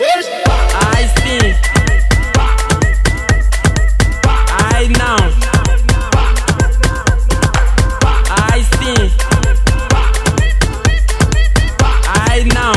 I think I now I think I now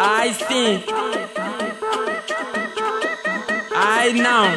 I think I now I think I now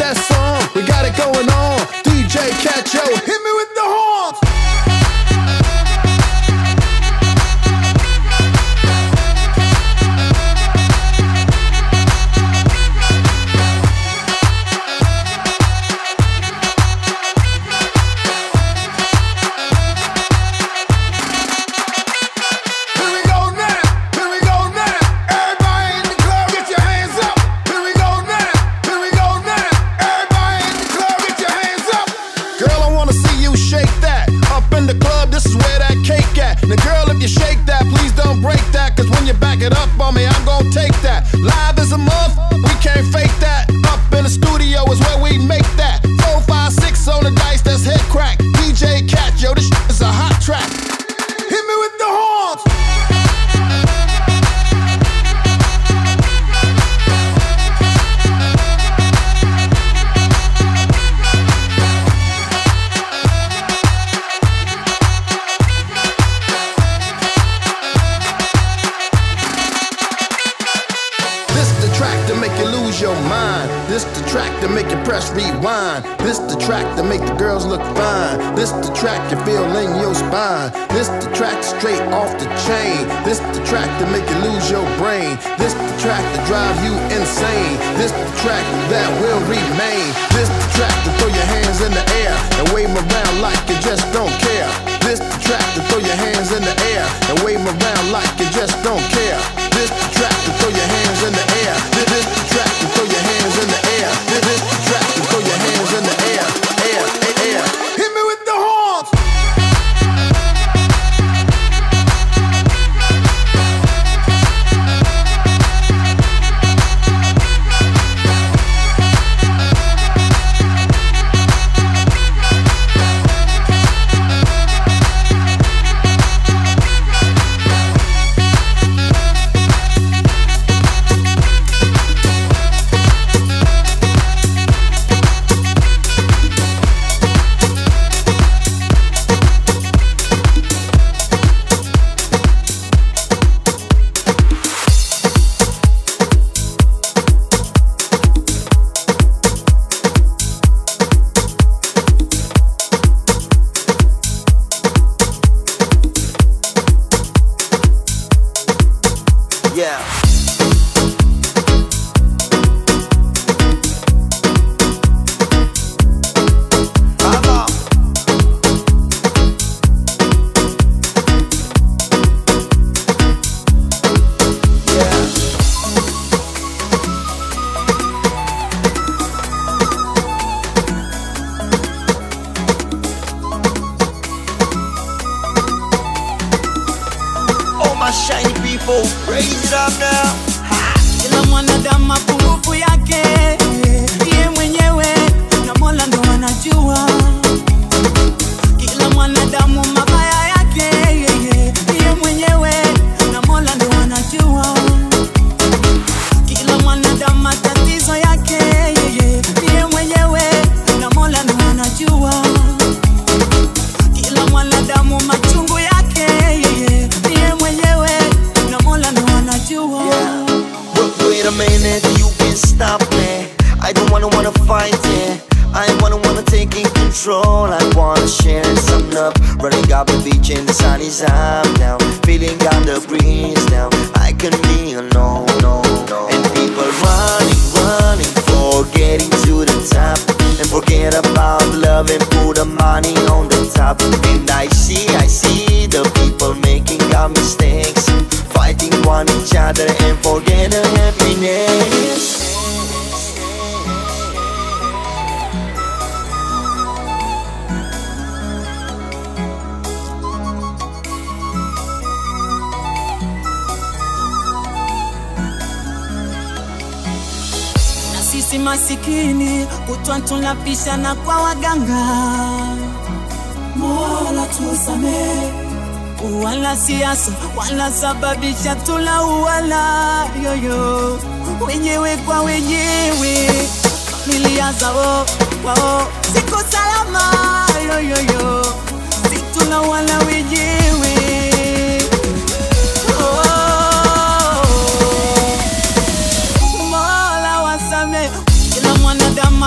that song, we got it going on. DJ Cacho, hit me with the horns. Now girl, if you shake that, please don't break that, cause when you back it up on me, I'm gon' take that. Live as a month, we can't fake that. Up in the studio is where we make that. 4, 5, 6 on the dice, that's head crack. DJ Cat, yo, this shit is a hot track. Hit me with the horns! Your mind. This the track to make you press rewind. This the track to make the girls look fine. This the track you feel in your spine. This the track straight off the chain. This the track to make you lose your brain. This the track to drive you insane. This the track that will remain. This the track to throw your hands in the air and wave around like you just don't care. This the track to throw your hands in the air and wave around like you just don't care. This the track to throw your hands in the air. This the track to throw your hands in the air. This the track to throw your hands in the air. Air, air, air. Hit me with the horns. Sisi masikini kutwa tunapishana kwa waganga, Mola tusamee. Wala siasa wala sababisha tulauana yoyo, wenyewe kwa wenyewe, familia zao wao siko salama yoyo, situnawana wenyewe. Kila mwanadamu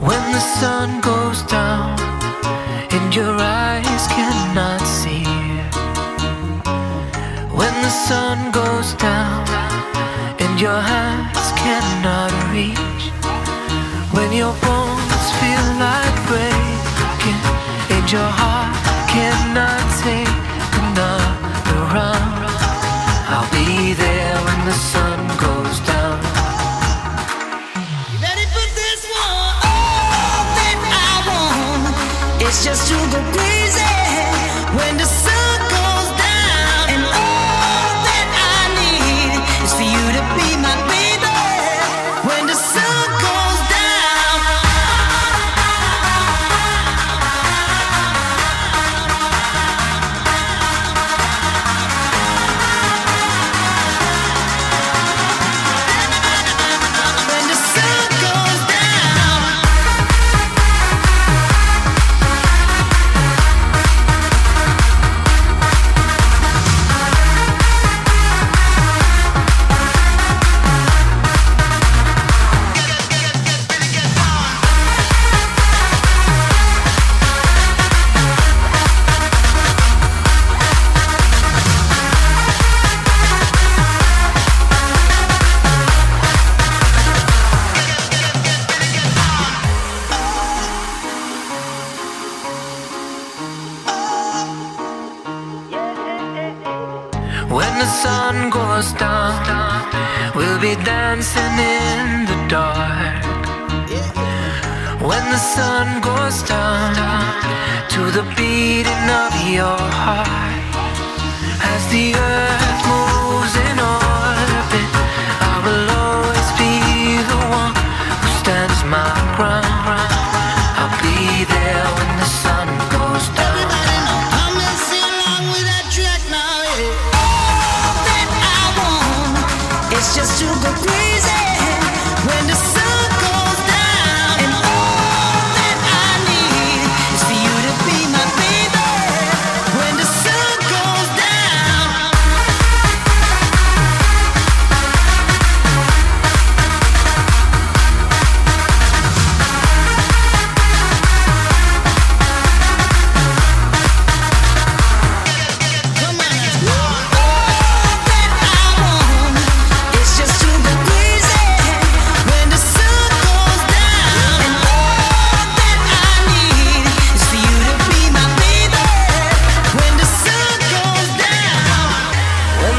When the sun goes down and your eyes cannot see. When the sun goes down and your hands cannot reach. When your bones feel like breaking and your heart cannot take another round. I'll be there when the sun goes down. It's just to go crazy when the sun goes down, and all that I need is for you to be my baby when the sun goes down. When the sun goes down. When the sun goes down, we'll be dancing in the dark. When the sun goes down to the beating of your heart. As the earth moves in orbit, I will always be the one who stands my ground. I'll be there when the sun goes down. It's just to go crazy when the sun goes down, and all that I need is for you to be my baby when the sun goes It's just to go crazy when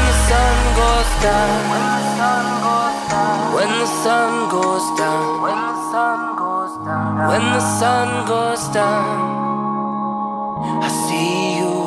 the sun goes down, and all that I need is for you to be my baby when the sun goes down. When the sun goes down, when the sun goes down, when the sun goes down, when the sun goes down, I see you.